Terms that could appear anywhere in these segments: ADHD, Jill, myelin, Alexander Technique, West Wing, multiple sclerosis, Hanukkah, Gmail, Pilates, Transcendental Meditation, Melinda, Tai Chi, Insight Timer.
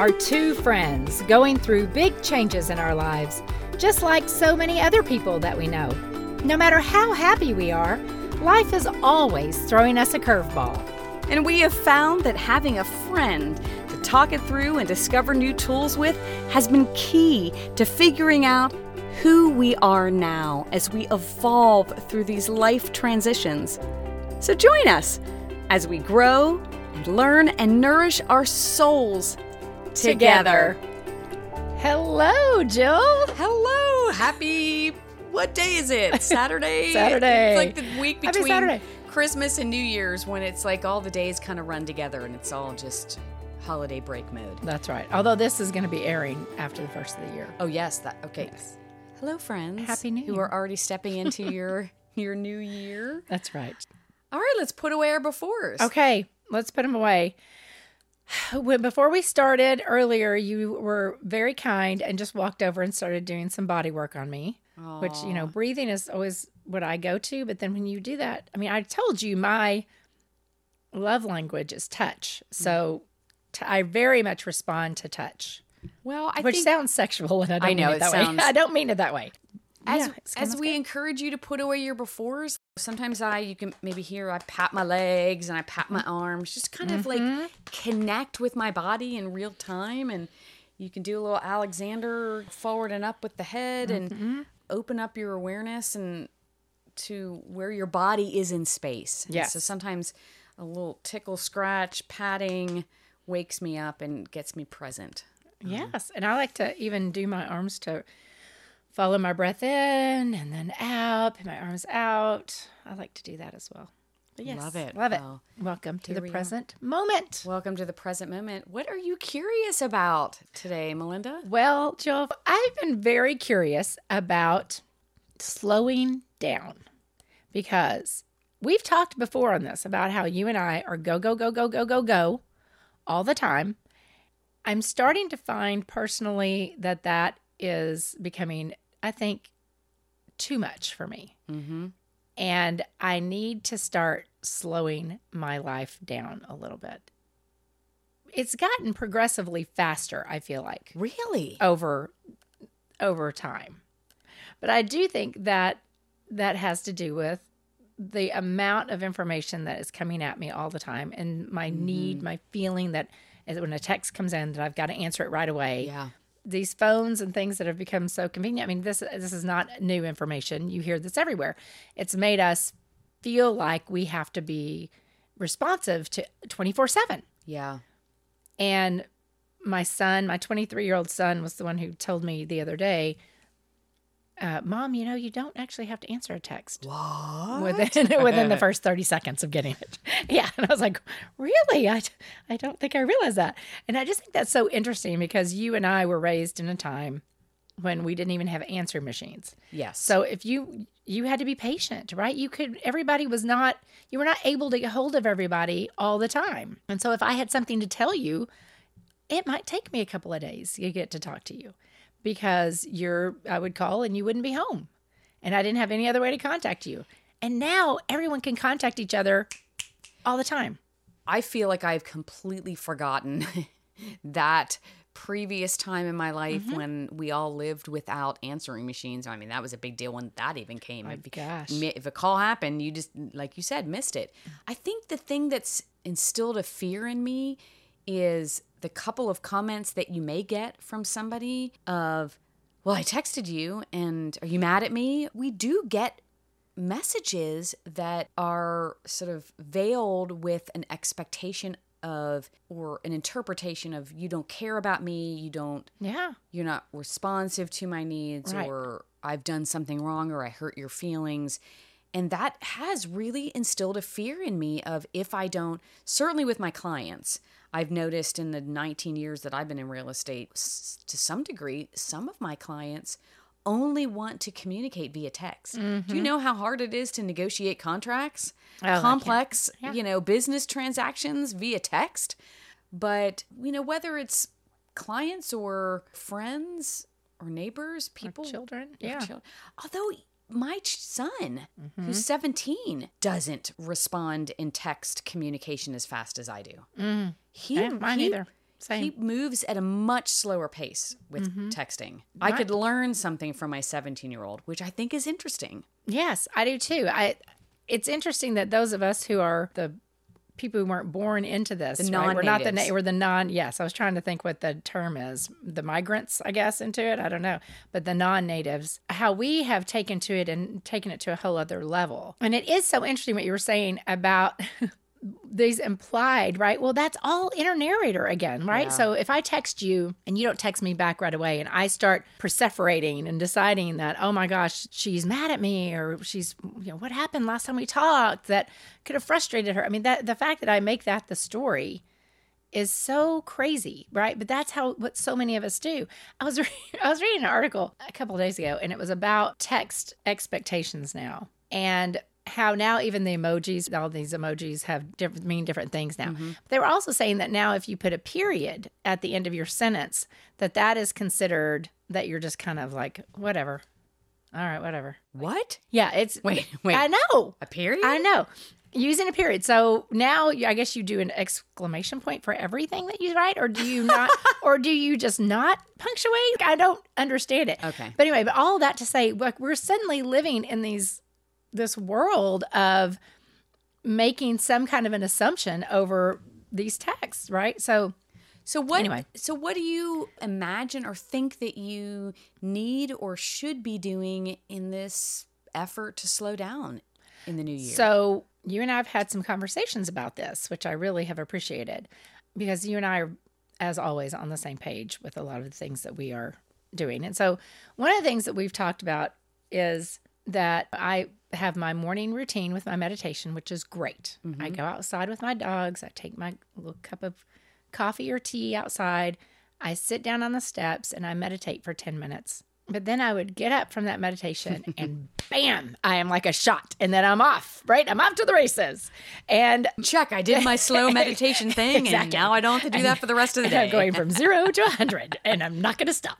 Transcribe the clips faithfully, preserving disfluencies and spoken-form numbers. are two friends going through big changes in our lives, just like so many other people that we know. No matter how happy we are, life is always throwing us a curveball. And we have found that having a friend to talk it through and discover new tools with has been key to figuring out who we are now as we evolve through these life transitions. So join us as we grow and learn and nourish our souls together. Hello, Jill. Hello. Happy, what day is it? Saturday? Saturday. It's like the week between Christmas and New Year's when it's like all the days kind of run together and it's all just holiday break mode. That's right. Although this is going to be airing after the first of the year. Oh, yes. That, okay. Yes. Hello, friends. Happy New Year. Who are already stepping into your, your new year. That's right. All right, let's put away our befores. Okay, let's put them away. Before we started earlier, you were very kind and just walked over and started doing some body work on me, Aww. Which, you know, breathing is always what I go to. But then when you do that, I mean, I told you my love language is touch. So t- I very much respond to touch. Well, I Which think, sounds sexual, and I don't I know, mean it that it sounds... way. I don't mean it that way. As, yeah, as we good. encourage you to put away your befores, sometimes I, you can maybe hear I pat my legs and I pat my arms, just kind mm-hmm. of like connect with my body in real time. And you can do a little Alexander forward and up with the head mm-hmm. and open up your awareness and to where your body is in space. Yeah. So sometimes a little tickle, scratch, patting wakes me up and gets me present. Yes. Um, and I like to even do my arms to... follow my breath in and then out, put my arms out. I like to do that as well. But yes, love it. Love it. Well, welcome to the we present are. moment. Welcome to the present moment. What are you curious about today, Melinda? Well, Jill, I've been very curious about slowing down because we've talked before on this about how you and I are go, go, go, go, go, go, go all the time. I'm starting to find personally that that is becoming, I think, too much for me. Mm-hmm. And I need to start slowing my life down a little bit. It's gotten progressively faster, I feel like. Really? Over over time. But I do think that that has to do with the amount of information that is coming at me all the time and my mm-hmm. need, my feeling that when a text comes in that I've got to answer it right away. Yeah. These phones and things that have become so convenient. I mean, this this is not new information. You hear this everywhere. It's made us feel like we have to be responsive to twenty-four seven. Yeah. And my son, my twenty-three-year-old son was the one who told me the other day, uh, Mom, you know, you don't actually have to answer a text. What? Within, within the first thirty seconds of getting it. Yeah. And I was like, really? I, I don't think I realized that. And I just think that's so interesting because you and I were raised in a time when we didn't even have answer machines. Yes. So if you, you had to be patient, right? You could, everybody was not, you were not able to get hold of everybody all the time. And so if I had something to tell you, it might take me a couple of days to get to talk to you. Because you're, I would call and you wouldn't be home. And I didn't have any other way to contact you. And now everyone can contact each other all the time. I feel like I've completely forgotten that previous time in my life mm-hmm. when we all lived without answering machines. I mean, that was a big deal when that even came. Oh, if, gosh. If a call happened, you just, like you said, missed it. I think the thing that's instilled a fear in me is the couple of comments that you may get from somebody of, well, I texted you and are you mad at me? We do get messages that are sort of veiled with an expectation of or an interpretation of you don't care about me, you don't, yeah, you're not responsive to my needs, right. or I've done something wrong or I hurt your feelings. And that has really instilled a fear in me of if I don't, certainly with my clients, I've noticed in the nineteen years that I've been in real estate, s- to some degree, some of my clients only want to communicate via text. Mm-hmm. Do you know how hard it is to negotiate contracts, oh, complex, yeah. you know, business transactions via text? But, you know, whether it's clients or friends or neighbors, people. Or children, yeah. Or children, although... my son, mm-hmm. who's seventeen, doesn't respond in text communication as fast as I do. Mm. He, yeah, mine he, either. Same. He moves at a much slower pace with mm-hmm. texting. Right. I could learn something from my seventeen-year-old, which I think is interesting. Yes, I do too. I. It's interesting that those of us who are the people who weren't born into this, the right? we're not the na- we're the non. Yes, I was trying to think what the term is. The migrants, I guess, into it. I don't know, but the non-natives, how we have taken to it and taken it to a whole other level. And it is so interesting what you were saying about. These implied, right? Well, that's all inner narrator again, right? Yeah. So if I text you and you don't text me back right away and I start perseverating and deciding that, oh my gosh, she's mad at me or she's, you know, what happened last time we talked that could have frustrated her. I mean, that the fact that I make that the story is so crazy, right? But that's how what so many of us do. I was, re- I was reading an article a couple of days ago and it was about text expectations now. And how now even the emojis, all these emojis have different, mean different things now. Mm-hmm. They were also saying that now if you put a period at the end of your sentence, that that is considered that you're just kind of like, whatever. All right, whatever. What? Yeah, it's... Wait, wait. I know. A period? I know. Using a period. So now I guess you do an exclamation point for everything that you write, or do you not, or do you just not punctuate? I don't understand it. Okay. But anyway, but all that to say, like, we're suddenly living in these... this world of making some kind of an assumption over these texts, right? So so what anyway. So what do you imagine or think that you need or should be doing in this effort to slow down in the new year? So you and I have had some conversations about this, which I really have appreciated, because you and I are, as always, on the same page with a lot of the things that we are doing. And so one of the things that we've talked about is that I have my morning routine with my meditation, which is great. Mm-hmm. I go outside with my dogs. I take my little cup of coffee or tea outside. I sit down on the steps and I meditate for ten minutes. But then I would get up from that meditation and bam, I am like a shot. And then I'm off, right? I'm off to the races. And check, I did my slow meditation thing. Exactly. And now I don't have to do that for the rest of the day. I'm going from zero to one hundred and I'm not going to stop.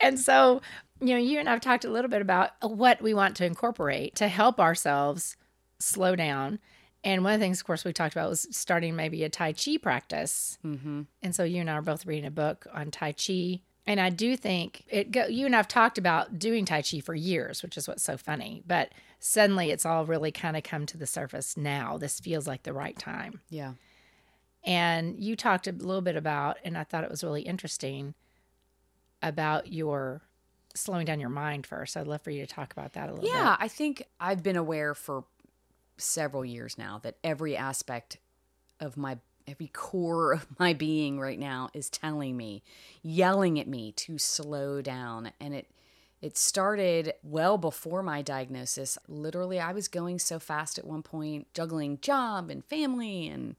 And so... you know, you and I've talked a little bit about what we want to incorporate to help ourselves slow down. And one of the things, of course, we talked about was starting maybe a Tai Chi practice. Mm-hmm. And so you and I are both reading a book on Tai Chi. And I do think it. Go, you and I have talked about doing Tai Chi for years, which is what's so funny. But suddenly it's all really kind of come to the surface now. This feels like the right time. Yeah. And you talked a little bit about, and I thought it was really interesting, about your... slowing down your mind first. I'd love for you to talk about that a little yeah, bit. Yeah, I think I've been aware for several years now that every aspect of my, every core of my being right now is telling me, yelling at me to slow down. And it, it started well before my diagnosis. Literally, I was going so fast at one point, juggling job and family and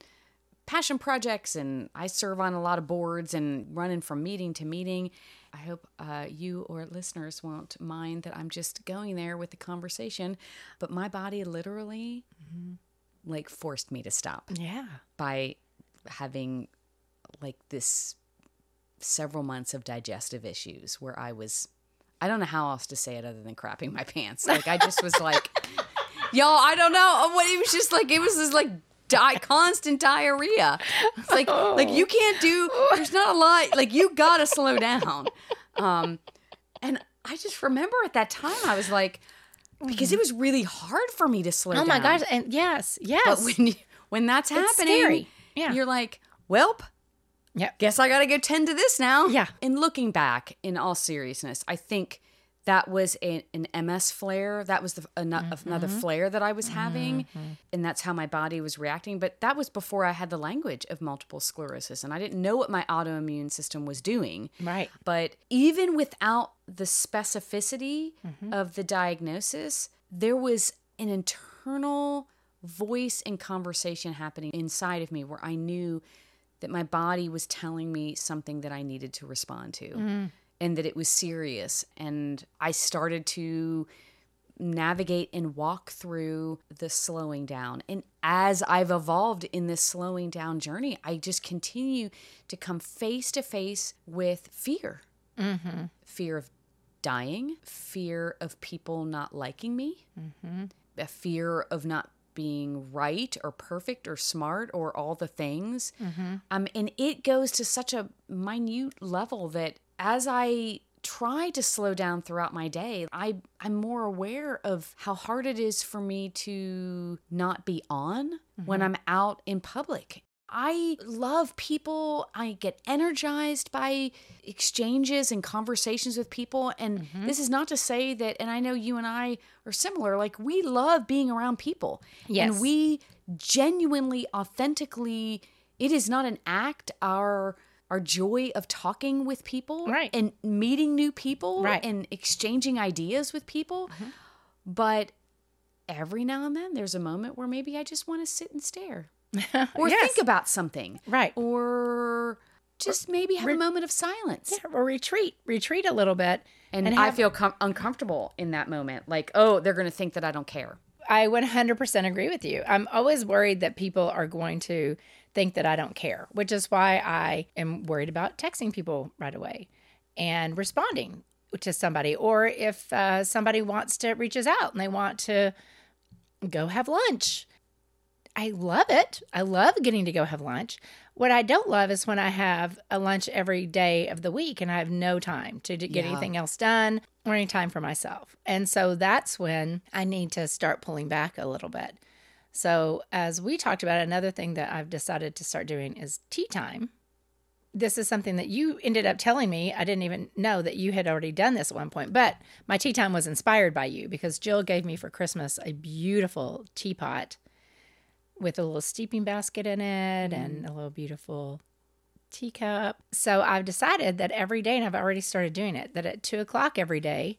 passion projects, and I serve on a lot of boards and running from meeting to meeting. I hope uh, you or listeners won't mind that I'm just going there with the conversation, but my body literally mm-hmm. like forced me to stop. Yeah, by having like this several months of digestive issues where I was, I don't know how else to say it other than crapping my pants. Like I just was like, y'all, I don't know. It was just like, it was just like, Di- constant diarrhea. It's like, oh. like you can't do, there's not a lot, like you gotta slow down. Um, and I just remember at that time, I was like, because it was really hard for me to slow oh down. Oh my gosh. And yes, yes. But when, you, when that's it's happening, scary. Yeah. You're like, welp, yep. guess I gotta go tend to this now. Yeah. And looking back, in all seriousness, I think that was a, an M S flare. That was the, an, mm-hmm. another flare that I was having. Mm-hmm. And that's how my body was reacting. But that was before I had the language of multiple sclerosis. And I didn't know what my autoimmune system was doing. Right. But even without the specificity mm-hmm. of the diagnosis, there was an internal voice and conversation happening inside of me where I knew that my body was telling me something that I needed to respond to. Mm-hmm. And that it was serious. And I started to navigate and walk through the slowing down. And as I've evolved in this slowing down journey, I just continue to come face to face with fear. Mm-hmm. Fear of dying, fear of people not liking me, mm-hmm. a fear of not being right or perfect or smart or all the things. Mm-hmm. Um, and it goes to such a minute level that as I try to slow down throughout my day, I, I'm more aware of how hard it is for me to not be on mm-hmm. when I'm out in public. I love people. I get energized by exchanges and conversations with people. And mm-hmm. this is not to say that, and I know you and I are similar, like we love being around people. Yes. And we genuinely, authentically, it is not an act, our our joy of talking with people right. and meeting new people right. and exchanging ideas with people. Mm-hmm. But every now and then there's a moment where maybe I just want to sit and stare. Or yes. think about something. Right. Or just maybe have Re- a moment of silence. Yeah, or retreat. Retreat a little bit. And, and I have- feel com- uncomfortable in that moment. Like, oh, they're going to think that I don't care. I one hundred percent agree with you. I'm always worried that people are going to think that I don't care, which is why I am worried about texting people right away and responding to somebody. Or if uh, somebody wants to, reaches out and they want to go have lunch. I love it. I love getting to go have lunch. What I don't love is when I have a lunch every day of the week and I have no time to get yeah. anything else done or any time for myself. And so that's when I need to start pulling back a little bit. So as we talked about, another thing that I've decided to start doing is tea time. This is something that you ended up telling me. I didn't even know that you had already done this at one point, but my tea time was inspired by you because Jill gave me for Christmas a beautiful teapot with a little steeping basket in it and a little beautiful teacup. So I've decided that every day, and I've already started doing it, that at two o'clock every day,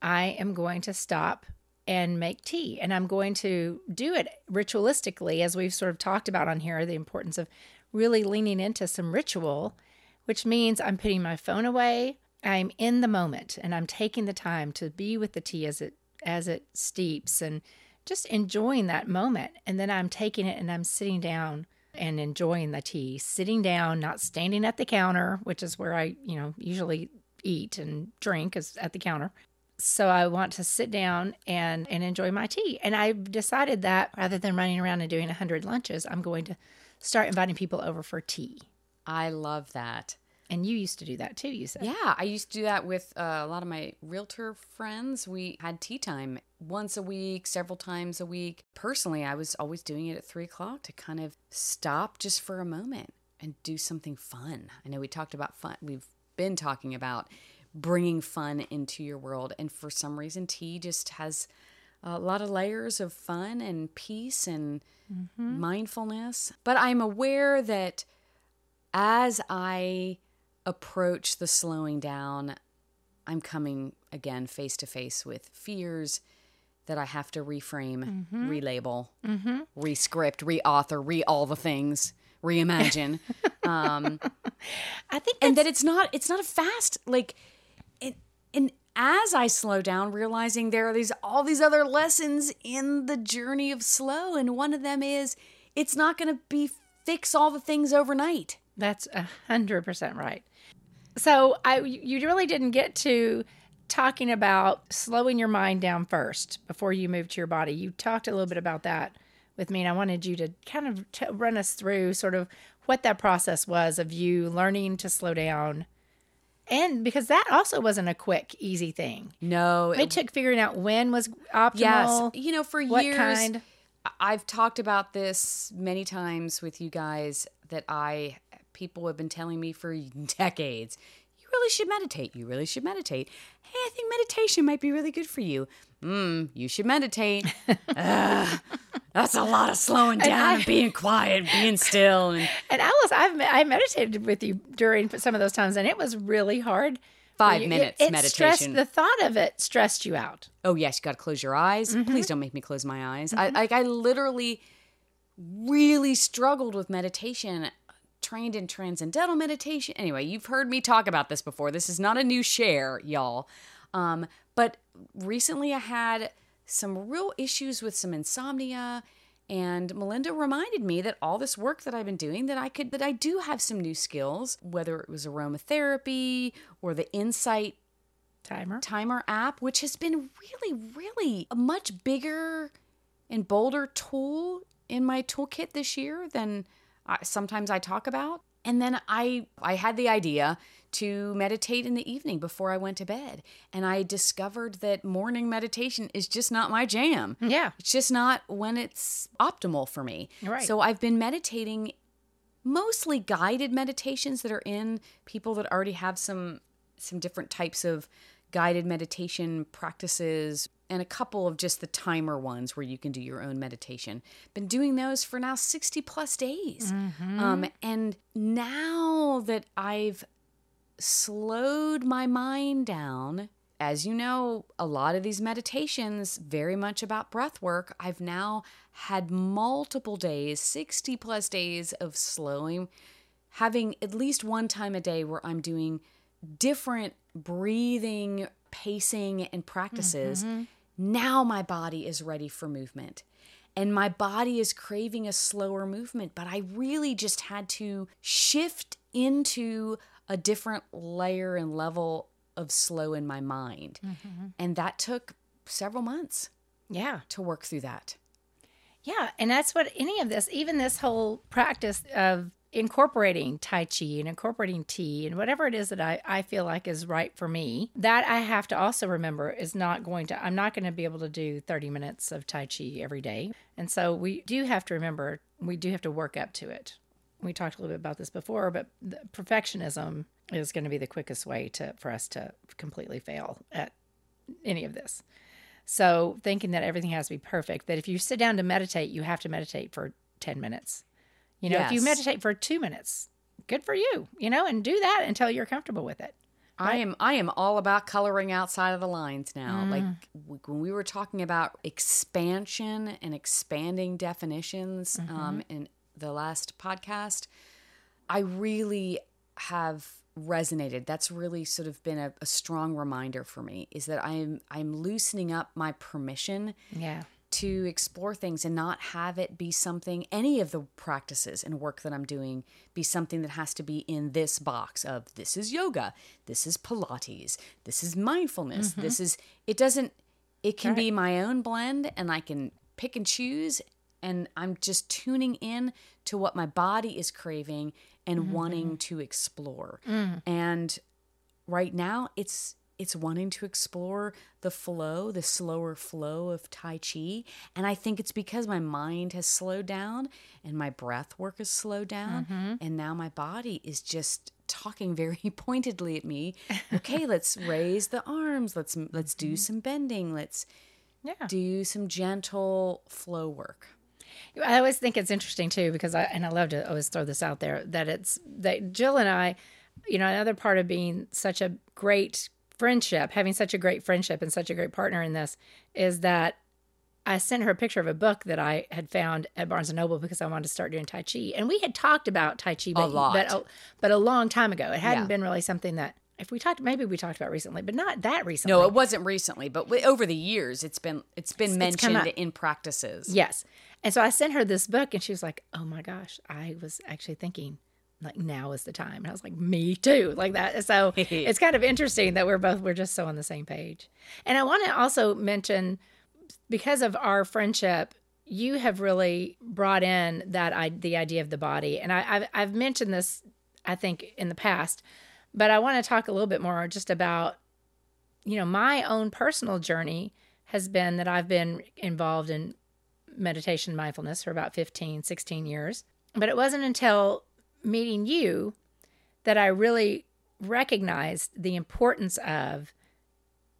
I am going to stop and make tea. And I'm going to do it ritualistically, as we've sort of talked about on here, the importance of really leaning into some ritual, which means I'm putting my phone away, I'm in the moment, and I'm taking the time to be with the tea as it as it steeps and just enjoying that moment. And then I'm taking it and I'm sitting down and enjoying the tea, sitting down, not standing at the counter, which is where I, you know, usually eat and drink is at the counter. So I want to sit down and, and enjoy my tea. And I've decided that rather than running around and doing a hundred lunches, I'm going to start inviting people over for tea. I love that. And you used to do that too, you said. Yeah, I used to do that with uh, a lot of my realtor friends. We had tea time once a week, several times a week. Personally, I was always doing it at three o'clock to kind of stop just for a moment and do something fun. I know we talked about fun. We've been talking about bringing fun into your world. And for some reason, tea just has a lot of layers of fun and peace and mm-hmm. mindfulness. But I'm aware that as I approach the slowing down, I'm coming again face to face with fears that I have to reframe, mm-hmm. relabel, mm-hmm. rescript, reauthor, re all the things, reimagine. um, I think, and that it's not it's not a fast like. It, and as I slow down, realizing there are these all these other lessons in the journey of slow, and one of them is it's not going to be fix all the things overnight. That's a hundred percent right. So I, you really didn't get to talking about slowing your mind down first before you move to your body. You talked a little bit about that with me, and I wanted you to kind of t- run us through sort of what that process was of you learning to slow down. And because that also wasn't a quick, easy thing. No. It, it took figuring out when was optimal. Yes. You know, for what years. Kind. I've talked about this many times with you guys that I... people have been telling me for decades, you really should meditate. You really should meditate. Hey, I think meditation might be really good for you. Mm, you should meditate. uh, that's a lot of slowing down and, I, and being quiet, being still. And, and Alice, I've, I meditated with you during some of those times, and it was really hard. Five you, minutes it, it meditation. The thought of it stressed you out. Oh, yes. You got to close your eyes. Mm-hmm. Please don't make me close my eyes. Mm-hmm. I, like, I literally really struggled with meditation. Trained in transcendental meditation. Anyway, you've heard me talk about this before. This is not a new share, y'all. Um, but recently I had some real issues with some insomnia, and Melinda reminded me that all this work that I've been doing, that I could, that I do have some new skills, whether it was aromatherapy or the Insight Timer, Timer app, which has been really, really a much bigger and bolder tool in my toolkit this year than I, sometimes I talk about. And then I, I had the idea to meditate in the evening before I went to bed. And I discovered that morning meditation is just not my jam. Yeah. It's just not when it's optimal for me. Right. So I've been meditating mostly guided meditations that are in people that already have some some different types of guided meditation practices and a couple of just the timer ones where you can do your own meditation. Been doing those for now sixty plus days. Mm-hmm. Um, and now that I've slowed my mind down, as you know, a lot of these meditations, very much about breath work, I've now had multiple days, sixty plus days of slowing, having at least one time a day where I'm doing different breathing, pacing, and practices. Mm-hmm. Now my body is ready for movement. And my body is craving a slower movement. But I really just had to shift into a different layer and level of slow in my mind. Mm-hmm. And that took several months. Yeah. To work through that. Yeah. And that's what any of this, even this whole practice of incorporating Tai Chi and incorporating tea and whatever it is that I, I feel like is right for me, that I have to also remember is not going to, I'm not going to be able to do thirty minutes of Tai Chi every day. And so we do have to remember, we do have to work up to it. We talked a little bit about this before, but the perfectionism is going to be the quickest way to for us to completely fail at any of this. So thinking that everything has to be perfect, that if you sit down to meditate, you have to meditate for ten minutes. You know, yes. If you meditate for two minutes, good for you, you know, and do that until you're comfortable with it. Right? I am I am all about coloring outside of the lines now. Mm. Like when we were talking about expansion and expanding definitions mm-hmm. um, in the last podcast, I really have resonated. That's really sort of been a, a strong reminder for me is that I'm I'm loosening up my permission yeah. to explore things and not have it be something, any of the practices and work that I'm doing be something that has to be in this box of this is yoga, this is Pilates, this is mindfulness, mm-hmm. this is, it doesn't, it can right. be my own blend and I can pick and choose and I'm just tuning in to what my body is craving and mm-hmm. wanting to explore. Mm. And right now it's it's wanting to explore the flow, the slower flow of Tai Chi. And I think it's because my mind has slowed down and my breath work has slowed down. Mm-hmm. And now my body is just talking very pointedly at me. Okay, let's raise the arms. Let's let's do mm-hmm. some bending. Let's yeah. do some gentle flow work. I always think it's interesting too, because I, and I love to always throw this out there, that it's that Jill and I, you know, another part of being such a great friendship, having such a great friendship and such a great partner in this is that I sent her a picture of a book that I had found at Barnes and Noble because I wanted to start doing Tai Chi. And we had talked about Tai Chi, but a, lot. But, a but a long time ago. It hadn't yeah. been really something that if we talked, maybe we talked about recently, but not that recently. No, it wasn't recently, but we, over the years, it's been it's been it's, mentioned it's in practices. Yes. And so I sent her this book and she was like, oh my gosh, I was actually thinking like now is the time. And I was like, me too, like that. So it's kind of interesting that we're both, we're just so on the same page. And I want to also mention, because of our friendship, you have really brought in that I, the idea of the body. And I, I've, I've mentioned this, I think, in the past. But I want to talk a little bit more just about, you know, my own personal journey has been that I've been involved in meditation mindfulness for about fifteen, sixteen years. But it wasn't until meeting you that I really recognized the importance of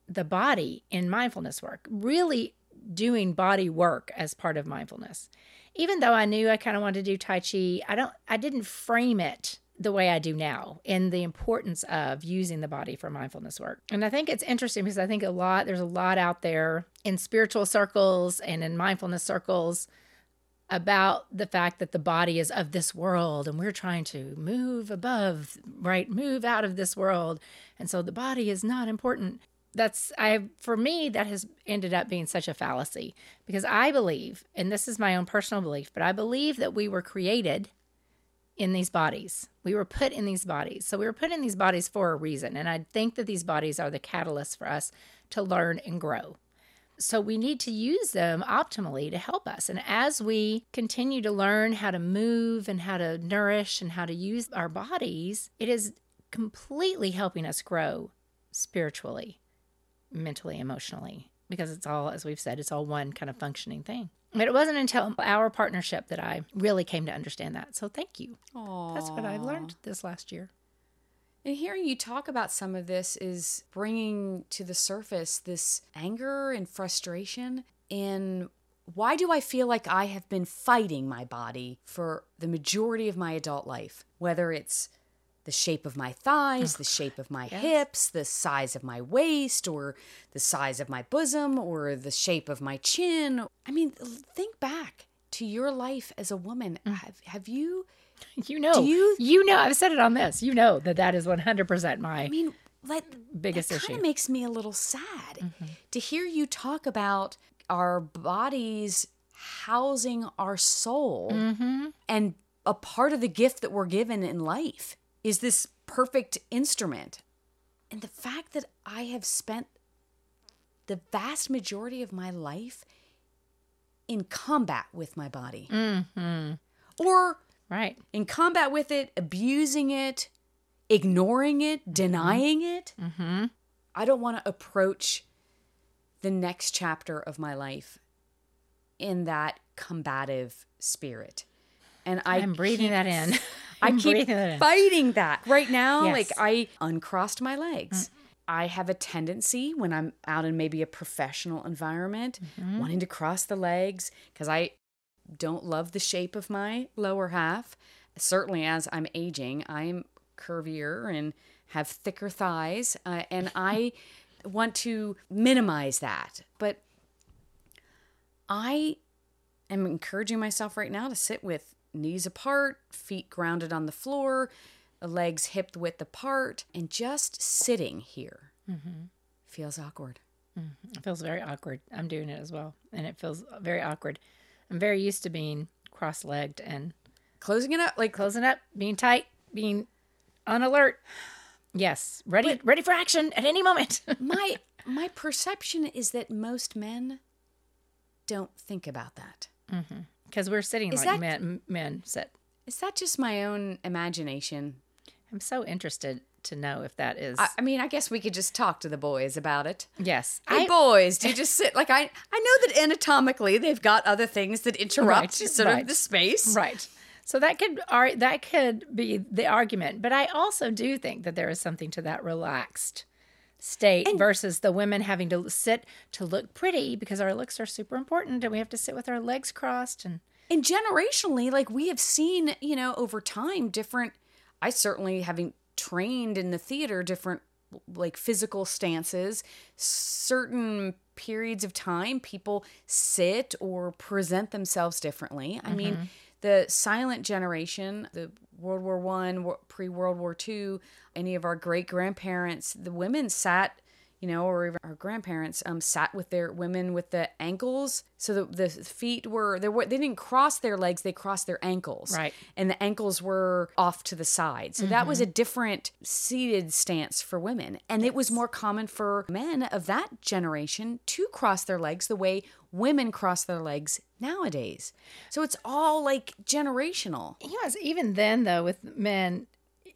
the body in mindfulness work, really doing body work as part of mindfulness. Even though I knew I kind of wanted to do Tai Chi, I don't, I didn't frame it the way I do now in the importance of using the body for mindfulness work. And I think it's interesting because I think a lot, there's a lot out there in spiritual circles and in mindfulness circles about the fact that the body is of this world and we're trying to move above, right? Move out of this world. And so the body is not important. That's, I, for me, that has ended up being such a fallacy because I believe, and this is my own personal belief, but I believe that we were created in these bodies. We were put in these bodies. So we were put in these bodies for a reason. And I think that these bodies are the catalyst for us to learn and grow. So we need to use them optimally to help us. And as we continue to learn how to move and how to nourish and how to use our bodies, it is completely helping us grow spiritually, mentally, emotionally, because it's all, as we've said, it's all one kind of functioning thing. But it wasn't until our partnership that I really came to understand that. So thank you. Aww. That's what I learned this last year. And hearing you talk about some of this is bringing to the surface this anger and frustration in, why do I feel like I have been fighting my body for the majority of my adult life? Whether it's the shape of my thighs, oh, the shape of my yes. hips, the size of my waist, or the size of my bosom, or the shape of my chin. I mean, think back to your life as a woman. Mm. Have, have you... You know, you, you know, I've said it on this, you know, that that is one hundred percent my I mean, that, biggest that issue. It kind of makes me a little sad mm-hmm. to hear you talk about our bodies housing our soul mm-hmm. and a part of the gift that we're given in life is this perfect instrument. And the fact that I have spent the vast majority of my life in combat with my body mm-hmm. or... Right. In combat with it, abusing it, ignoring it, mm-hmm. denying it. Mm-hmm. I don't want to approach the next chapter of my life in that combative spirit. And I I'm breathing keep, that in. I'm I keep that fighting in. that. Right now, yes. like I uncrossed my legs. Mm-hmm. I have a tendency when I'm out in maybe a professional environment, mm-hmm. wanting to cross the legs because I... don't love the shape of my lower half. Certainly as I'm aging, I'm curvier and have thicker thighs. Uh, and I want to minimize that. But I am encouraging myself right now to sit with knees apart, feet grounded on the floor, legs hip width apart, and just sitting here mm-hmm. feels awkward. Mm-hmm. It feels very awkward. I'm doing it as well. And it feels very awkward. I'm very used to being cross-legged and... Closing it up. Like closing up, being tight, being on alert. Yes. Ready but, ready for action at any moment. my my perception is that most men don't think about that. Because mm-hmm. we're sitting is like that, men, men sit. Is that just my own imagination? I'm so interested to know if that is... I, I mean, I guess we could just talk to the boys about it. Yes. Hey, I, boys, do you just sit... Like, I, I know that anatomically they've got other things that interrupt right, sort right, of the space. Right. So that could are, that could be the argument. But I also do think that there is something to that relaxed state and, versus the women having to sit to look pretty because our looks are super important and we have to sit with our legs crossed. And, and generationally, like, we have seen, you know, over time, different... I certainly, having... trained in the theater, different like physical stances, certain periods of time, people sit or present themselves differently. I mm-hmm. mean, the silent generation, the World War One, pre-World War Two, any of our great grandparents, the women sat, you know, or even our grandparents um, sat with their women with the ankles. So the, the feet were, they were, they didn't cross their legs, they crossed their ankles. Right. And the ankles were off to the side. So mm-hmm. that was a different seated stance for women. And yes. it was more common for men of that generation to cross their legs the way women cross their legs nowadays. So it's all like generational. Yes, even then though with men...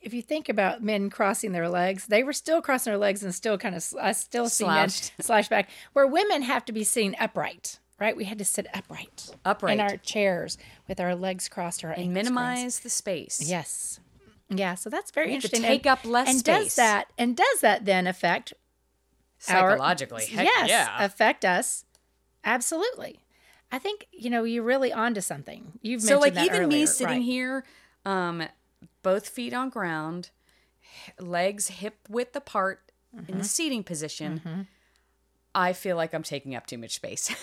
If you think about men crossing their legs, they were still crossing their legs and still kind of, I still see men slash back, where women have to be seen upright, right? We had to sit upright. Upright. In our chairs with our legs crossed or our ankles minimize crossed. The space. Yes. Yeah, so that's very interesting. To take and, up less and space. Does that, and does that then affect psychologically. Our, Heck yes, yeah. affect us. Absolutely. I think, you know, you're really onto something. You've mentioned so like that even earlier. Me sitting right. here, um, both feet on ground, legs hip width apart mm-hmm. in the seating position. Mm-hmm. I feel like I'm taking up too much space.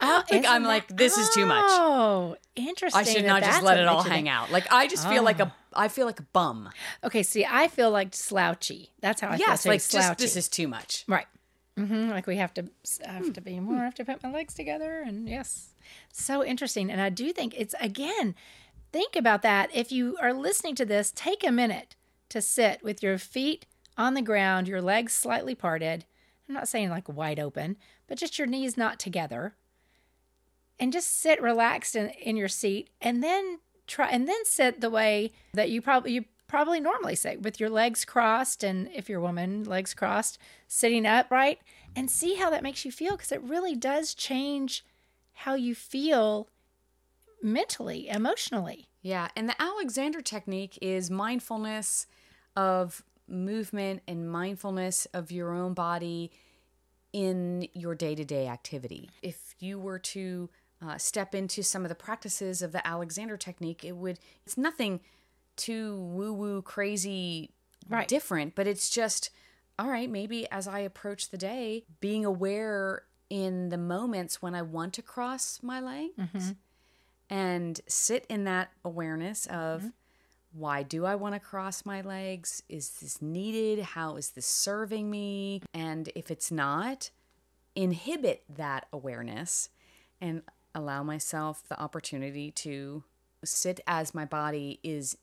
Oh, like I'm that, like this is too much. Oh, interesting. I should not just let it all hang out. Like I just oh. feel like a I feel like a bum. Okay, see, I feel like slouchy. That's how I yes, feel. Yes, like just, this is too much. Right. Mm-hmm. Like we have to have mm-hmm. to be more. I have to put my legs together, and yes, so interesting. And I do think it's again. Think about that. If you are listening to this, take a minute to sit with your feet on the ground, your legs slightly parted, I'm not saying like wide open, but just your knees not together. And just sit relaxed in, in your seat, and then try and then sit the way that you probably you probably normally sit, with your legs crossed, and if you're a woman, legs crossed, sitting upright, and see how that makes you feel, because it really does change how you feel mentally, emotionally. Yeah, and the Alexander Technique is mindfulness of movement and mindfulness of your own body in your day-to-day activity. If you were to uh, step into some of the practices of the Alexander Technique, it would it's nothing too woo-woo crazy right. different, but it's just, all right, maybe as I approach the day, being aware in the moments when I want to cross my legs mm-hmm. and sit in that awareness of mm-hmm. why do I want to cross my legs? Is this needed? How is this serving me? And if it's not, inhibit that awareness and allow myself the opportunity to sit as my body is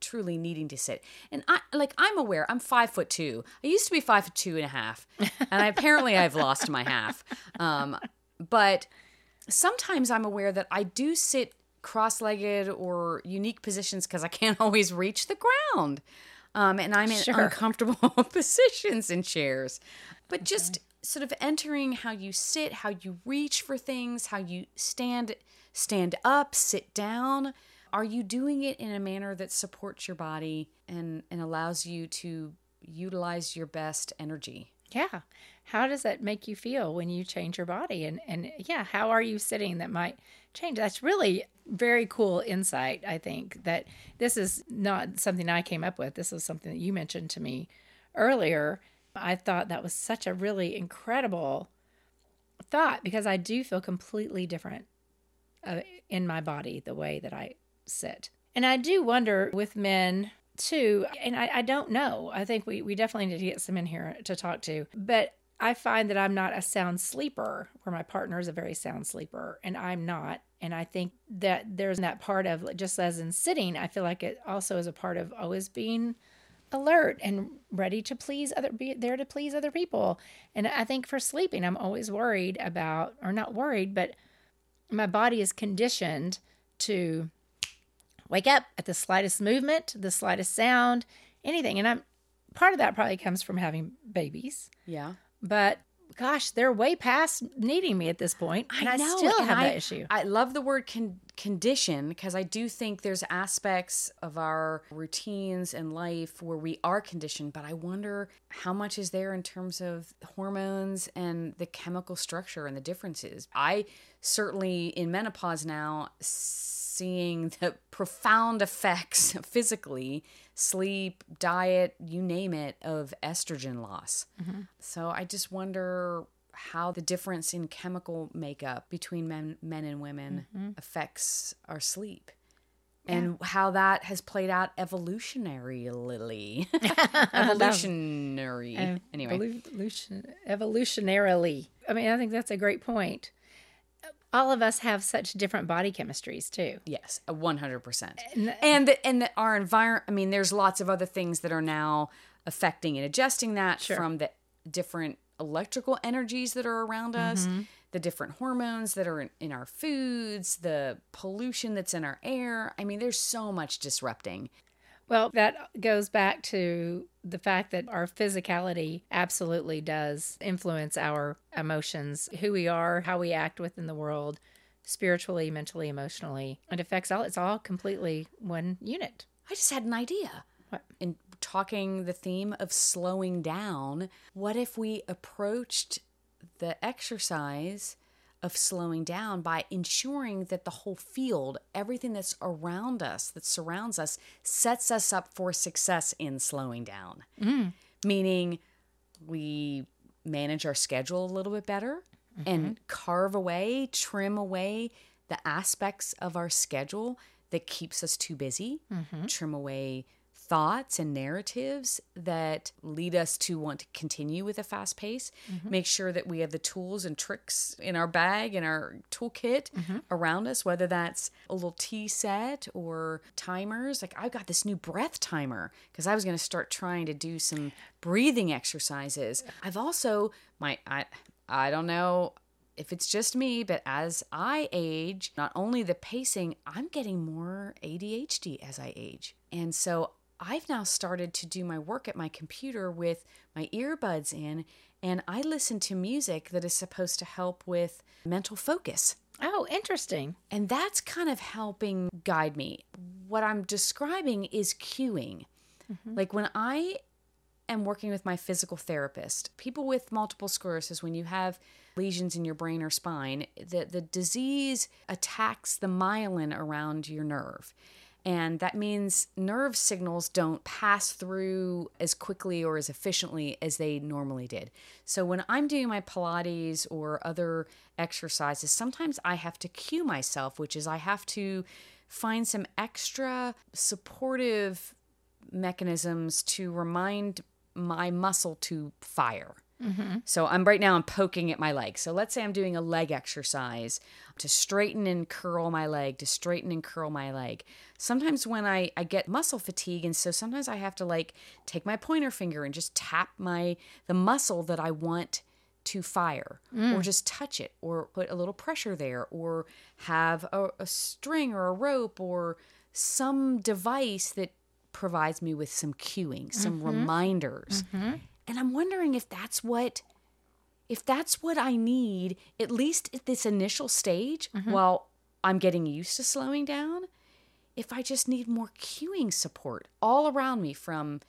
truly needing to sit. And I like I'm aware, I'm five foot two. I used to be five foot two and a half. And apparently I've lost my half. Um, but sometimes I'm aware that I do sit cross-legged or unique positions because I can't always reach the ground. Um, and I'm in sure. uncomfortable positions in chairs. But okay. just sort of entering how you sit, how you reach for things, how you stand, stand up, sit down. Are you doing it in a manner that supports your body and, and allows you to utilize your best energy? Yeah. How does that make you feel when you change your body? And, and yeah, how are you sitting that might change? That's really very cool insight, I think, that this is not something I came up with. This is something that you mentioned to me earlier. I thought that was such a really incredible thought, because I do feel completely different uh, in my body, the way that I sit. And I do wonder with men too, and I, I don't know. I think we, we definitely need to get some in here to talk to. But I find that I'm not a sound sleeper, where my partner is a very sound sleeper, and I'm not. And I think that there's that part of, just as in sitting, I feel like it also is a part of always being alert and ready to please other, be there to please other people. And I think for sleeping, I'm always worried about, or not worried, but my body is conditioned to wake up at the slightest movement, the slightest sound, anything. And I'm part of that probably comes from having babies. Yeah. But gosh, they're way past needing me at this point. And I, know, I still have I, that issue. I love the word con- condition, because I do think there's aspects of our routines and life where we are conditioned, but I wonder how much is there in terms of hormones and the chemical structure and the differences. I certainly, in menopause now, seeing the profound effects physically, sleep, diet, you name it, of estrogen loss. Mm-hmm. So I just wonder how the difference in chemical makeup between men, men and women mm-hmm. affects our sleep. Yeah. And how that has played out evolutionarily. Evolutionary. Um, anyway. Evolution, evolutionarily. I mean, I think that's a great point. All of us have such different body chemistries too. Yes, one hundred percent. And and, the, and the, our environment, I mean, there's lots of other things that are now affecting and adjusting that sure. from the different electrical energies that are around us, mm-hmm. the different hormones that are in, in our foods, the pollution that's in our air. I mean, there's so much disrupting. Well, that goes back to the fact that our physicality absolutely does influence our emotions, who we are, how we act within the world, spiritually, mentally, emotionally. It affects all, it's all completely one unit. I just had an idea. What? In talking the theme of slowing down, what if we approached the exercise of slowing down by ensuring that the whole field, everything that's around us, that surrounds us, sets us up for success in slowing down. Mm. Meaning we manage our schedule a little bit better mm-hmm. and carve away, trim away the aspects of our schedule that keeps us too busy, mm-hmm. trim away thoughts and narratives that lead us to want to continue with a fast pace. Mm-hmm. Make sure that we have the tools and tricks in our bag and our toolkit mm-hmm. around us, whether that's a little tea set or timers. Like, I've got this new breath timer because I was going to start trying to do some breathing exercises. I've also, my I, I don't know if it's just me, but as I age, not only the pacing, I'm getting more A D H D as I age. And so I've now started to do my work at my computer with my earbuds in, and I listen to music that is supposed to help with mental focus. Oh, interesting. And that's kind of helping guide me. What I'm describing is cueing. Mm-hmm. Like when I am working with my physical therapist, people with multiple sclerosis, when you have lesions in your brain or spine, the, the disease attacks the myelin around your nerve. And that means nerve signals don't pass through as quickly or as efficiently as they normally did. So when I'm doing my Pilates or other exercises, sometimes I have to cue myself, which is I have to find some extra supportive mechanisms to remind my muscle to fire. Mm-hmm. So I'm right now I'm poking at my leg. So let's say I'm doing a leg exercise to straighten and curl my leg, to straighten and curl my leg. Sometimes when I, I get muscle fatigue, and so sometimes I have to like take my pointer finger and just tap my the muscle that I want to fire mm. or just touch it or put a little pressure there or have a, a string or a rope or some device that provides me with some cueing, some mm-hmm. reminders. Mm-hmm. And I'm wondering if that's what, if that's what I need, at least at this initial stage, mm-hmm. while I'm getting used to slowing down, if I just need more cueing support all around me, from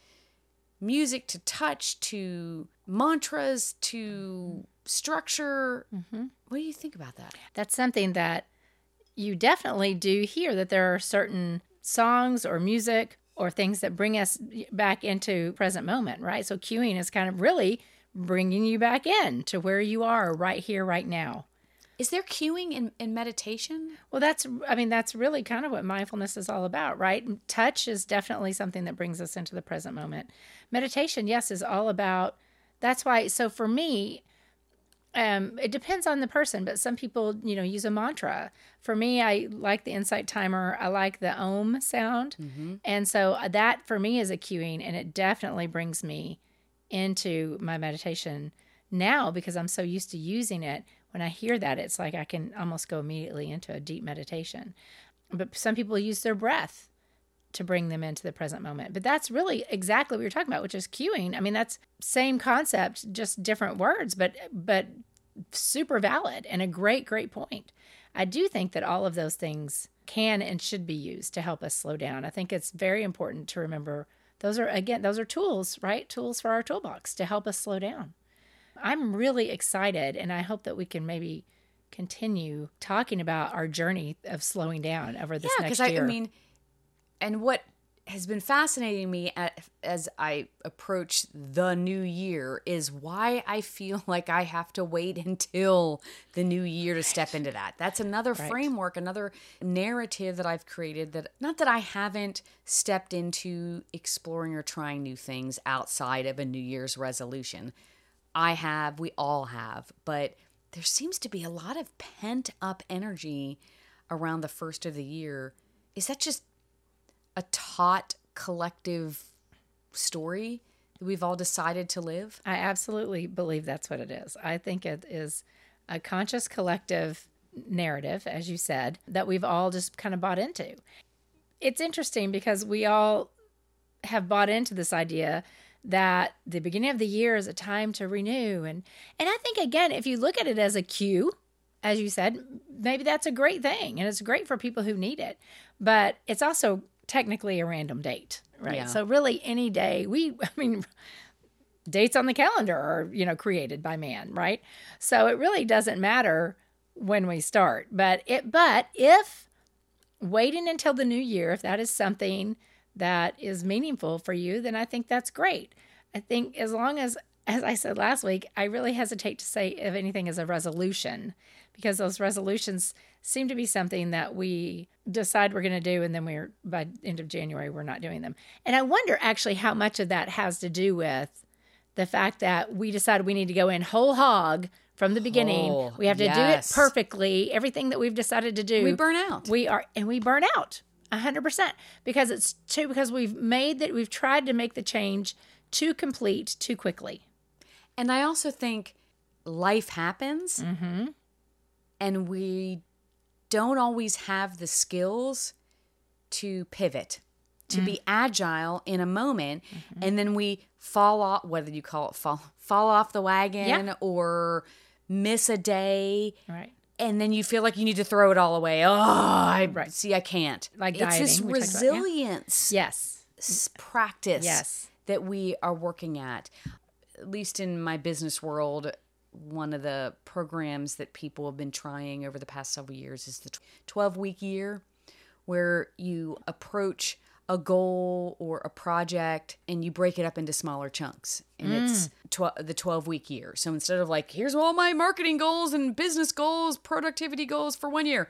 music to touch to mantras to structure. Mm-hmm. What do you think about that? That's something that you definitely do hear, that there are certain songs or music or things that bring us back into present moment, right? So cueing is kind of really bringing you back in to where you are right here, right now. Is there cueing in, in meditation? Well, that's, I mean, that's really kind of what mindfulness is all about, right? Touch is definitely something that brings us into the present moment. Meditation, yes, is all about, that's why, so for me, Um, it depends on the person, but some people, you know, use a mantra. For me, I like the Insight Timer. I like the Om sound. Mm-hmm. And so that for me is a cueing, and it definitely brings me into my meditation now because I'm so used to using it. When I hear that, it's like I can almost go immediately into a deep meditation. But some people use their breath to bring them into the present moment. But that's really exactly what you're talking about, which is cueing. I mean, that's same concept, just different words, but but super valid and a great, great point. I do think that all of those things can and should be used to help us slow down. I think it's very important to remember those are, again, those are tools, right? Tools for our toolbox to help us slow down. I'm really excited, and I hope that we can maybe continue talking about our journey of slowing down over this yeah, next year. Yeah, because I mean... And what has been fascinating me as I approach the new year is why I feel like I have to wait until the new year to step into that. That's another right. framework, another narrative that I've created, that not that I haven't stepped into exploring or trying new things outside of a New Year's resolution. I have, we all have, but there seems to be a lot of pent up energy around the first of the year. Is that just a taught collective story that we've all decided to live? I absolutely believe that's what it is. I think it is a conscious collective narrative, as you said, that we've all just kind of bought into. It's interesting because we all have bought into this idea that the beginning of the year is a time to renew. And, and I think, again, if you look at it as a cue, as you said, maybe that's a great thing, and it's great for people who need it. But it's also technically a random date, right? Yeah. So really any day, we, I mean, dates on the calendar are, you know, created by man, right? So it really doesn't matter when we start, but it, but if waiting until the new year, if that is something that is meaningful for you, then I think that's great. I think as long as, as I said last week, I really hesitate to say if anything is a resolution because those resolutions seem to be something that we decide we're going to do, and then we're, by end of January, we're not doing them. And I wonder actually how much of that has to do with the fact that we decided we need to go in whole hog from the beginning. Oh, we have to yes. do it perfectly. Everything that we've decided to do. We burn out. We are, and we burn out one hundred percent because it's too, because we've made that, we've tried to make the change too complete too quickly. And I also think life happens, mm-hmm. and we don't always have the skills to pivot, to mm-hmm. be agile in a moment, mm-hmm. and then we fall off, whether you call it fall fall off the wagon yeah. or miss a day. Right. And then you feel like you need to throw it all away. Oh, I right. see, I can't. Like it's dieting, this resilience about, yeah. yes. practice yes. that we are working at. At least in my business world, one of the programs that people have been trying over the past several years is the twelve-week year, where you approach a goal or a project and you break it up into smaller chunks. And mm. it's tw- the twelve-week year. So instead of like, here's all my marketing goals and business goals, productivity goals for one year,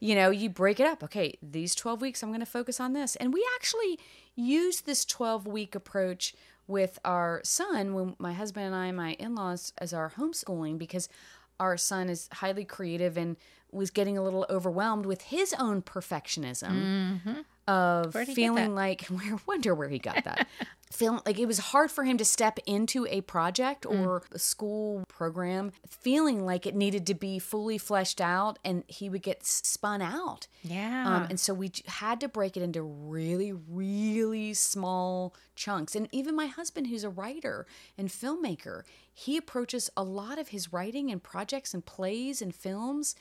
you know, you break it up. Okay, these twelve weeks, I'm going to focus on this. And we actually use this twelve-week approach with our son, when my husband and I, my in-laws, as our homeschooling, because our son is highly creative and was getting a little overwhelmed with his own perfectionism mm-hmm. of feeling like, I wonder where he got that. Feeling like it was hard for him to step into a project or mm. a school program, feeling like it needed to be fully fleshed out, and he would get spun out. Yeah. Um, and so we had to break it into really, really small chunks. And even my husband, who's a writer and filmmaker, he approaches a lot of his writing and projects and plays and films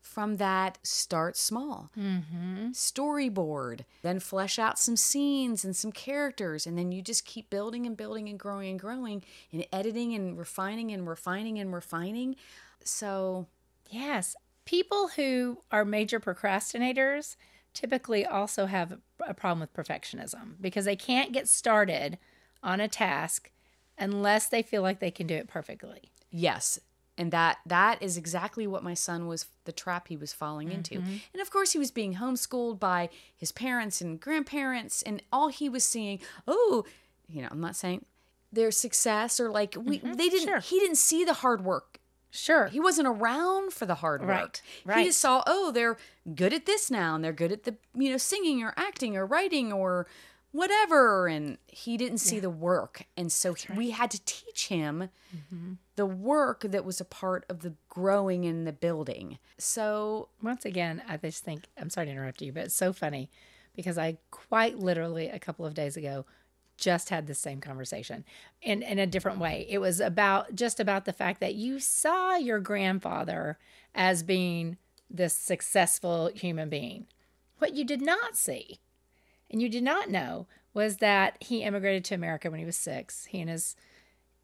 from that start small, mm-hmm. storyboard, then flesh out some scenes and some characters, and then you just keep building and building and growing and growing and editing and refining and refining and refining. So, yes, people who are major procrastinators typically also have a problem with perfectionism because they can't get started on a task unless they feel like they can do it perfectly. Yes. And that that is exactly what my son was, the trap he was falling into. Mm-hmm. And of course, he was being homeschooled by his parents and grandparents, and all he was seeing, oh, you know, I'm not saying their success or like, we mm-hmm. they didn't, sure. he didn't see the hard work. Sure. He wasn't around for the hard work. Right. Right. He just saw, oh, they're good at this now, and they're good at the, you know, singing or acting or writing or whatever, and he didn't see yeah. the work, and so he, right. we had to teach him mm-hmm. the work that was a part of the growing and the building. So once again, I just think, I'm sorry to interrupt you, but it's so funny because I quite literally a couple of days ago just had the same conversation in, in a different way. It was about just about the fact that you saw your grandfather as being this successful human being. What you did not see and you did not know was that he immigrated to America when he was six. He and his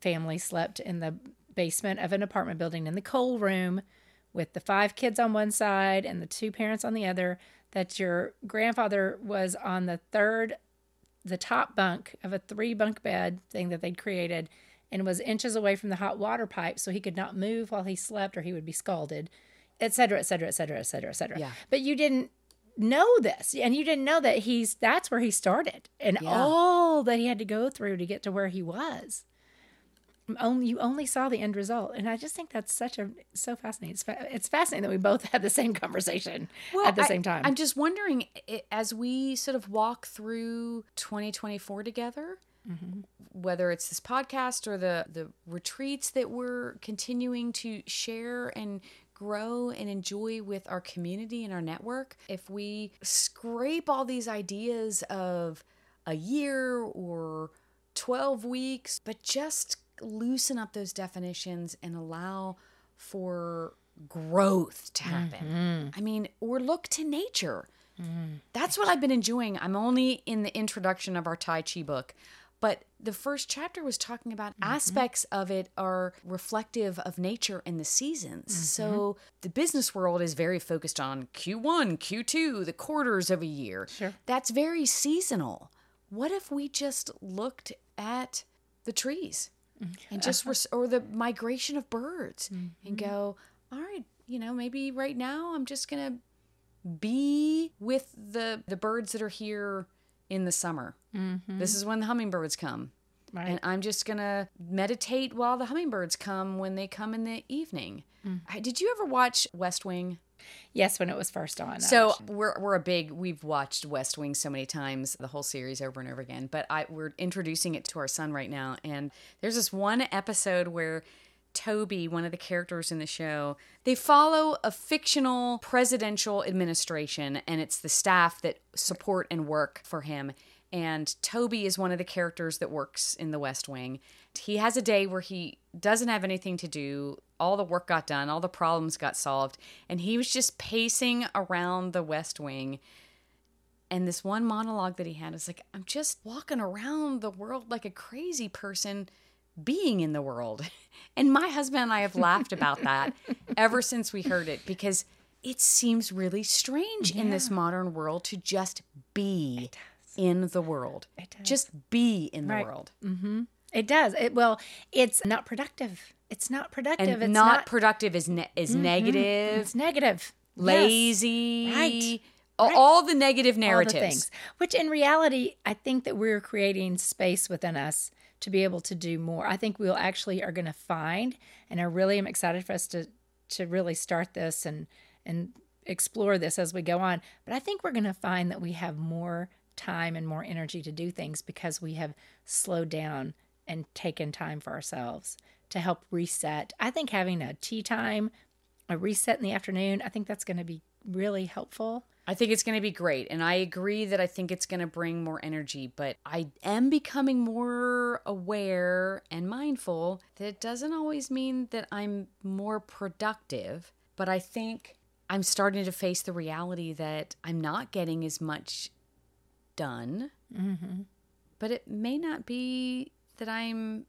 family slept in the basement of an apartment building in the cold room with the five kids on one side and the two parents on the other, that your grandfather was on the third, the top bunk of a three bunk bed thing that they'd created, and was inches away from the hot water pipe so he could not move while he slept or he would be scalded, et cetera, et cetera, et cetera, et cetera, et cetera. Yeah. But you didn't know this, and you didn't know that he's that's where he started and yeah. all that he had to go through to get to where he was. Only you only saw the end result, and I just think that's such a so fascinating. It's, fa- it's fascinating that we both had the same conversation well, at the I, same time. I'm just wondering, as we sort of walk through twenty twenty-four together, mm-hmm. whether it's this podcast or the the retreats that we're continuing to share and grow and enjoy with our community and our network, if we scrape all these ideas of a year or twelve weeks, but just loosen up those definitions and allow for growth to happen. Mm-hmm. I mean, or look to nature. Mm-hmm. That's what I've been enjoying. I'm only in the introduction of our Tai Chi book, but the first chapter was talking about mm-hmm. aspects of it are reflective of nature and the seasons. Mm-hmm. So the business world is very focused on Q one, Q two, the quarters of a year. Sure. That's very seasonal. What if we just looked at the trees and just, res- or the migration of birds, mm-hmm. and go, all right, you know, maybe right now I'm just going to be with the, the birds that are here in the summer. Mm-hmm. This is when the hummingbirds come. Right. And I'm just going to meditate while the hummingbirds come when they come in the evening. Mm. Did you ever watch West Wing? Yes, when it was first on. So we're we're a big, we've watched West Wing so many times, the whole series over and over again. But I we're introducing it to our son right now. And there's this one episode where Toby, one of the characters in the show, they follow a fictional presidential administration. And it's the staff that support and work for him. And Toby is one of the characters that works in the West Wing. He has a day where he doesn't have anything to do. All the work got done. All the problems got solved. And he was just pacing around the West Wing. And this one monologue that he had is like, I'm just walking around the world like a crazy person being in the world. And my husband and I have laughed about that ever since we heard it, because it seems really strange yeah. in this modern world to just be in the world. It does. Just be in the right. world. Mm-hmm. It does. It well, it's not productive. It's not productive. And it's not, not productive is ne- is mm-hmm. negative. It's negative. Lazy. Yes. Right. All, right. all the negative narratives. All the things. Which in reality, I think that we're creating space within us to be able to do more. I think we'll actually are going to find, and I really am excited for us to to really start this and and explore this as we go on. But I think we're going to find that we have more time and more energy to do things because we have slowed down and taken time for ourselves to help reset. I think having a tea time, a reset in the afternoon, I think that's going to be really helpful. I think it's going to be great. And I agree that I think it's going to bring more energy, but I am becoming more aware and mindful that it doesn't always mean that I'm more productive, but I think I'm starting to face the reality that I'm not getting as much done, mm-hmm. but it may not be that I'm,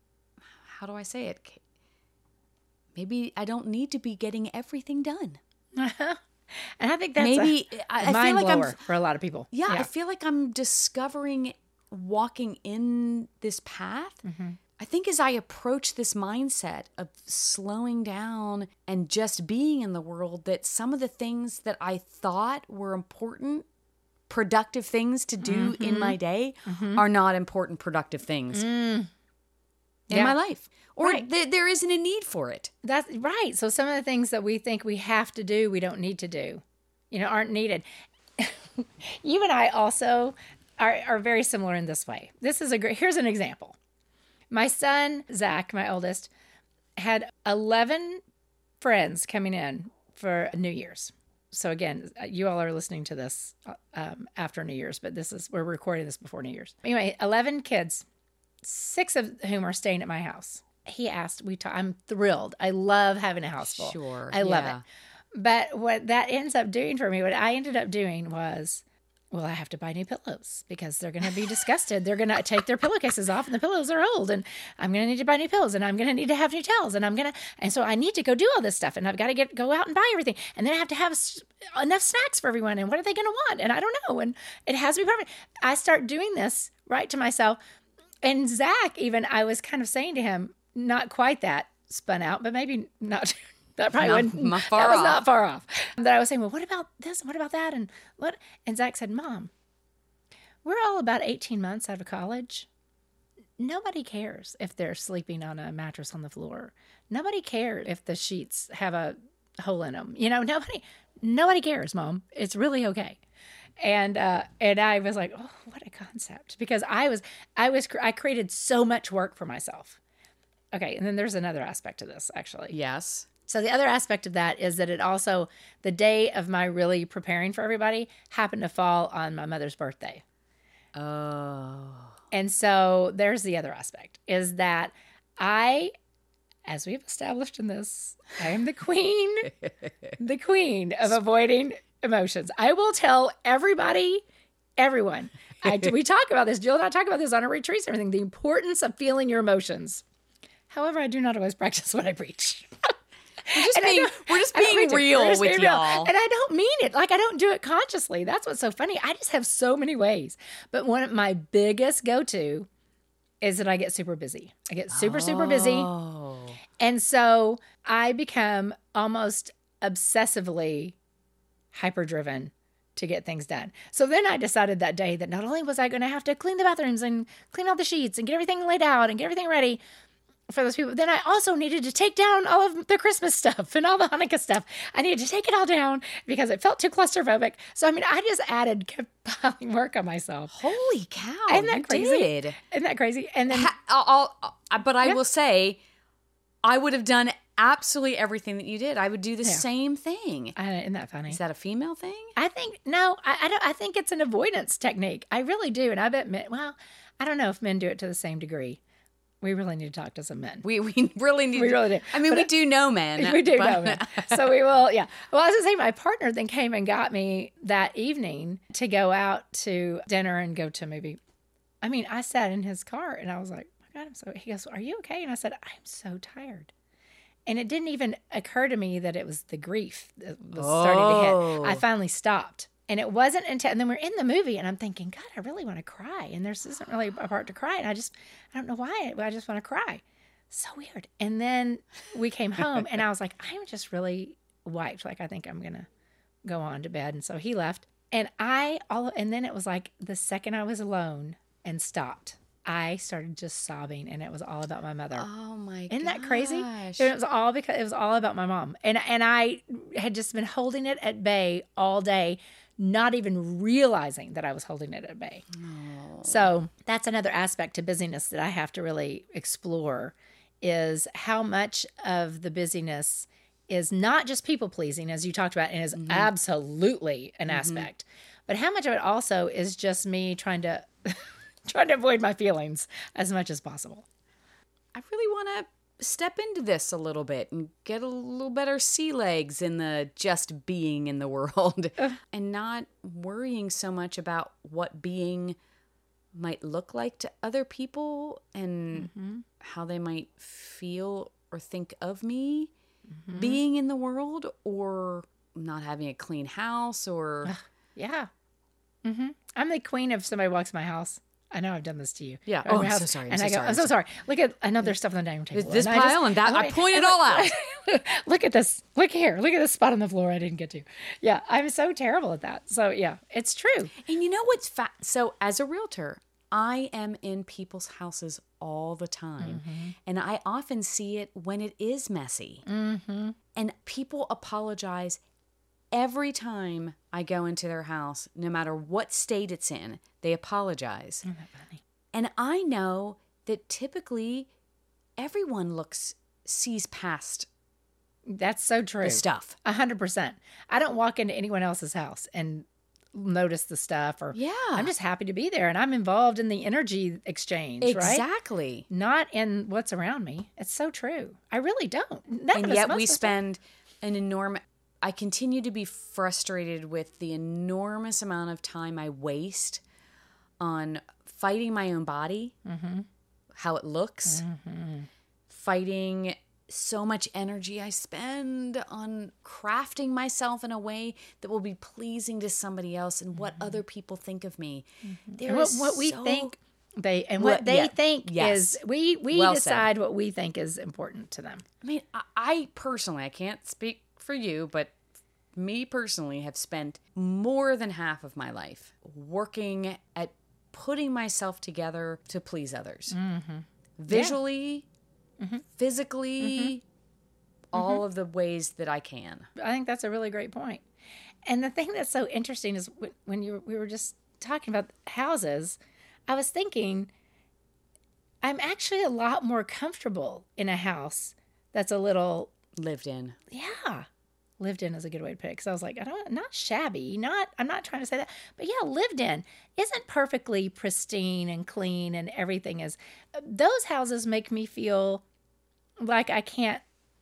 how do I say it? Maybe I don't need to be getting everything done. Uh-huh. And I think that's maybe a, I, a mind I feel blower like I'm, for a lot of people. Yeah, yeah, I feel like I'm discovering walking in this path. Mm-hmm. I think as I approach this mindset of slowing down and just being in the world, that some of the things that I thought were important, productive things to do mm-hmm. in my day mm-hmm. are not important, productive things mm. in yeah. my life. Or right. th- there isn't a need for it. That's right. So some of the things that we think we have to do, we don't need to do, you know, aren't needed. You and I also are, are very similar in this way. This is a great, here's an example. My son, Zach, my oldest, had eleven friends coming in for New Year's. So again, you all are listening to this um, after New Year's, but this is, we're recording this before New Year's. Anyway, eleven kids, six of whom are staying at my house. He asked, we talk, I'm thrilled. I love having a house full. Sure. I love yeah. it. But what that ends up doing for me, what I ended up doing was, well, I have to buy new pillows because they're going to be disgusted. They're going to take their pillowcases off and the pillows are old, and I'm going to need to buy new pillows, and I'm going to need to have new towels, and I'm going to, and so I need to go do all this stuff, and I've got to get, go out and buy everything. And then I have to have enough snacks for everyone. And what are they going to want? And I don't know. And it has to be perfect. I start doing this right to myself. And Zach, even I was kind of saying to him, not quite that spun out, but maybe not. That probably not, wouldn't, not far that off. was not far off. That I was saying, well, what about this? What about that? And what? And Zach said, Mom, we're all about eighteen months out of college. Nobody cares if they're sleeping on a mattress on the floor. Nobody cares if the sheets have a hole in them. You know, nobody, nobody cares, Mom. It's really okay. And uh, and I was like, oh, what a concept, because I was, I was, I created so much work for myself. Okay, and then there's another aspect to this, actually. Yes. So the other aspect of that is that it also, the day of my really preparing for everybody happened to fall on my mother's birthday. Oh. And so there's the other aspect, is that I, as we've established in this, I am the queen, the queen of avoiding emotions. I will tell everybody, everyone. I, we talk about this, Jill and I talk about this on our retreats and everything, the importance of feeling your emotions. However, I do not always practice what I preach. We're just, being, we're just being real just with being real. Y'all. And I don't mean it. Like, I don't do it consciously. That's what's so funny. I just have so many ways. But one of my biggest go-to is that I get super busy. I get super, oh. super busy. And so I become almost obsessively hyper-driven to get things done. So then I decided that day that not only was I going to have to clean the bathrooms and clean all the sheets and get everything laid out and get everything ready for those people, then I also needed to take down all of the Christmas stuff and all the Hanukkah stuff. I needed to take it all down because it felt too claustrophobic. So, I mean, I just added, kept piling work on myself. Holy cow. Isn't that crazy? Did. Isn't that crazy? And then, ha- I'll, I'll, but I yeah. will say, I would have done absolutely everything that you did. I would do the yeah. same thing. I, isn't that funny? Is that a female thing? I think, no, I, I don't. I think it's an avoidance technique. I really do. And I bet men, well, I don't know if men do it to the same degree. We really need to talk to some men. We we really need we to. Really do. I mean, but we do know men. We do but. know men. So we will, yeah. Well, I was going to say, my partner then came and got me that evening to go out to dinner and go to a movie. I mean, I sat in his car and I was like, oh my God, I'm so, he goes, are you okay? And I said, I'm so tired. And it didn't even occur to me that it was the grief that was oh. starting to hit. I finally stopped. And it wasn't until, and then we're in the movie and I'm thinking, God, I really want to cry. And there isn't really a part to cry. And I just, I don't know why, I just want to cry. So weird. And then we came home and I was like, I'm just really wiped. Like, I think I'm going to go on to bed. And so he left. And I, all, and then it was like the second I was alone and stopped, I started just sobbing, and it was all about my mother. Oh my god. Isn't that crazy? It was all because it was all about my mom. And and I had just been holding it at bay all day, not even realizing that I was holding it at bay. Oh. So that's another aspect to busyness that I have to really explore, is how much of the busyness is not just people pleasing, as you talked about, and is mm-hmm. absolutely an mm-hmm. aspect, but how much of it also is just me trying to trying to avoid my feelings as much as possible. I really want to step into this a little bit and get a little better sea legs in the just being in the world and not worrying so much about what being might look like to other people and mm-hmm. how they might feel or think of me mm-hmm. being in the world, or not having a clean house, or... yeah. Mm-hmm. I'm the queen of somebody walks my house. I know I've done this to you. Yeah. Oh, I'm house, so sorry. I'm and so I go, sorry. I'm so sorry. Look at another stuff on the dining table. This and pile just, and that. I, I point it all out. Look at this. Look here. Look at this spot on the floor I didn't get to. Yeah. I'm so terrible at that. So, yeah, it's true. And you know what's fa- So, as a realtor, I am in people's houses all the time. Mm-hmm. And I often see it when it is messy. Mm-hmm. And people apologize every time I go into their house, no matter what state it's in, they apologize. Isn't that funny? And I know that typically everyone looks, sees past. That's so true. The stuff. A hundred percent. I don't walk into anyone else's house and notice the stuff, or yeah. I'm just happy to be there, and I'm involved in the energy exchange, exactly. right? Exactly. Not in what's around me. It's so true. I really don't. None and yet we spend to. an enormous... I continue to be frustrated with the enormous amount of time I waste on fighting my own body, mm-hmm. how it looks, mm-hmm. fighting so much energy I spend on crafting myself in a way that will be pleasing to somebody else, and mm-hmm. what other people think of me. Mm-hmm. There what, is what we so think they and what, what they yeah, think yes. is we we well decide said. what we think is important to them. I mean, I, I personally I can't speak for you, but me personally have spent more than half of my life working at putting myself together to please others. Mm-hmm. Visually, yeah. mm-hmm. physically, mm-hmm. all mm-hmm. of the ways that I can. I think that's a really great point. And the thing that's so interesting is when you we were just talking about houses, I was thinking I'm actually a lot more comfortable in a house that's a little... lived in. Yeah. Lived in is a good way to put it. Because I was like, I don't, not shabby, not, I'm not trying to say that. But yeah, lived in isn't perfectly pristine and clean and everything is. Those houses make me feel like I can't,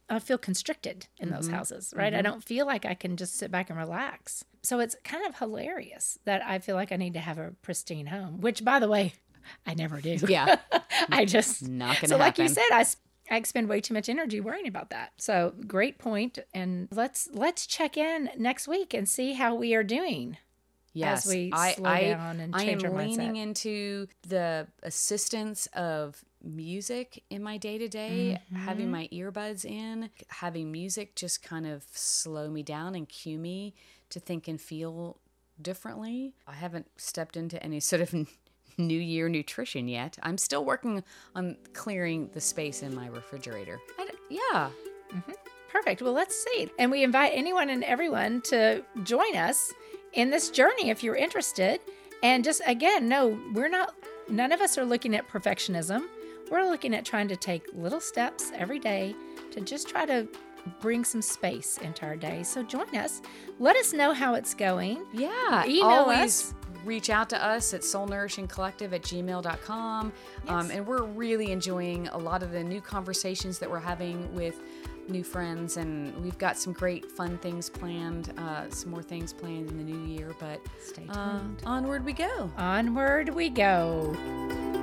I feel constricted in mm-hmm. those houses, right? Mm-hmm. I don't feel like I can just sit back and relax. So it's kind of hilarious that I feel like I need to have a pristine home, which, by the way, I never do. Yeah. I just, not gonna so happen. Like you said, I sp- I expend way too much energy worrying about that. So great point. And let's let's check in next week and see how we are doing. Yes, as we I, slow I, down and I change am our mindset. leaning into the assistance of music in my day-to-day, mm-hmm. having my earbuds in, having music just kind of slow me down and cue me to think and feel differently. I haven't stepped into any sort of New Year nutrition yet. I'm still working on clearing the space in my refrigerator. I, yeah. Mm-hmm. Perfect. Well, let's see. And we invite anyone and everyone to join us in this journey if you're interested. And just, again, no, we're not, none of us are looking at perfectionism. We're looking at trying to take little steps every day to just try to bring some space into our day. So join us. Let us know how it's going. Yeah. Email always us. Reach out to us at soul nourishing collective at gmail dot com. Yes. Um, and we're really enjoying a lot of the new conversations that we're having with new friends, and we've got some great fun things planned, uh, some more things planned in the new year, but stay tuned. Uh, onward we go. Onward we go.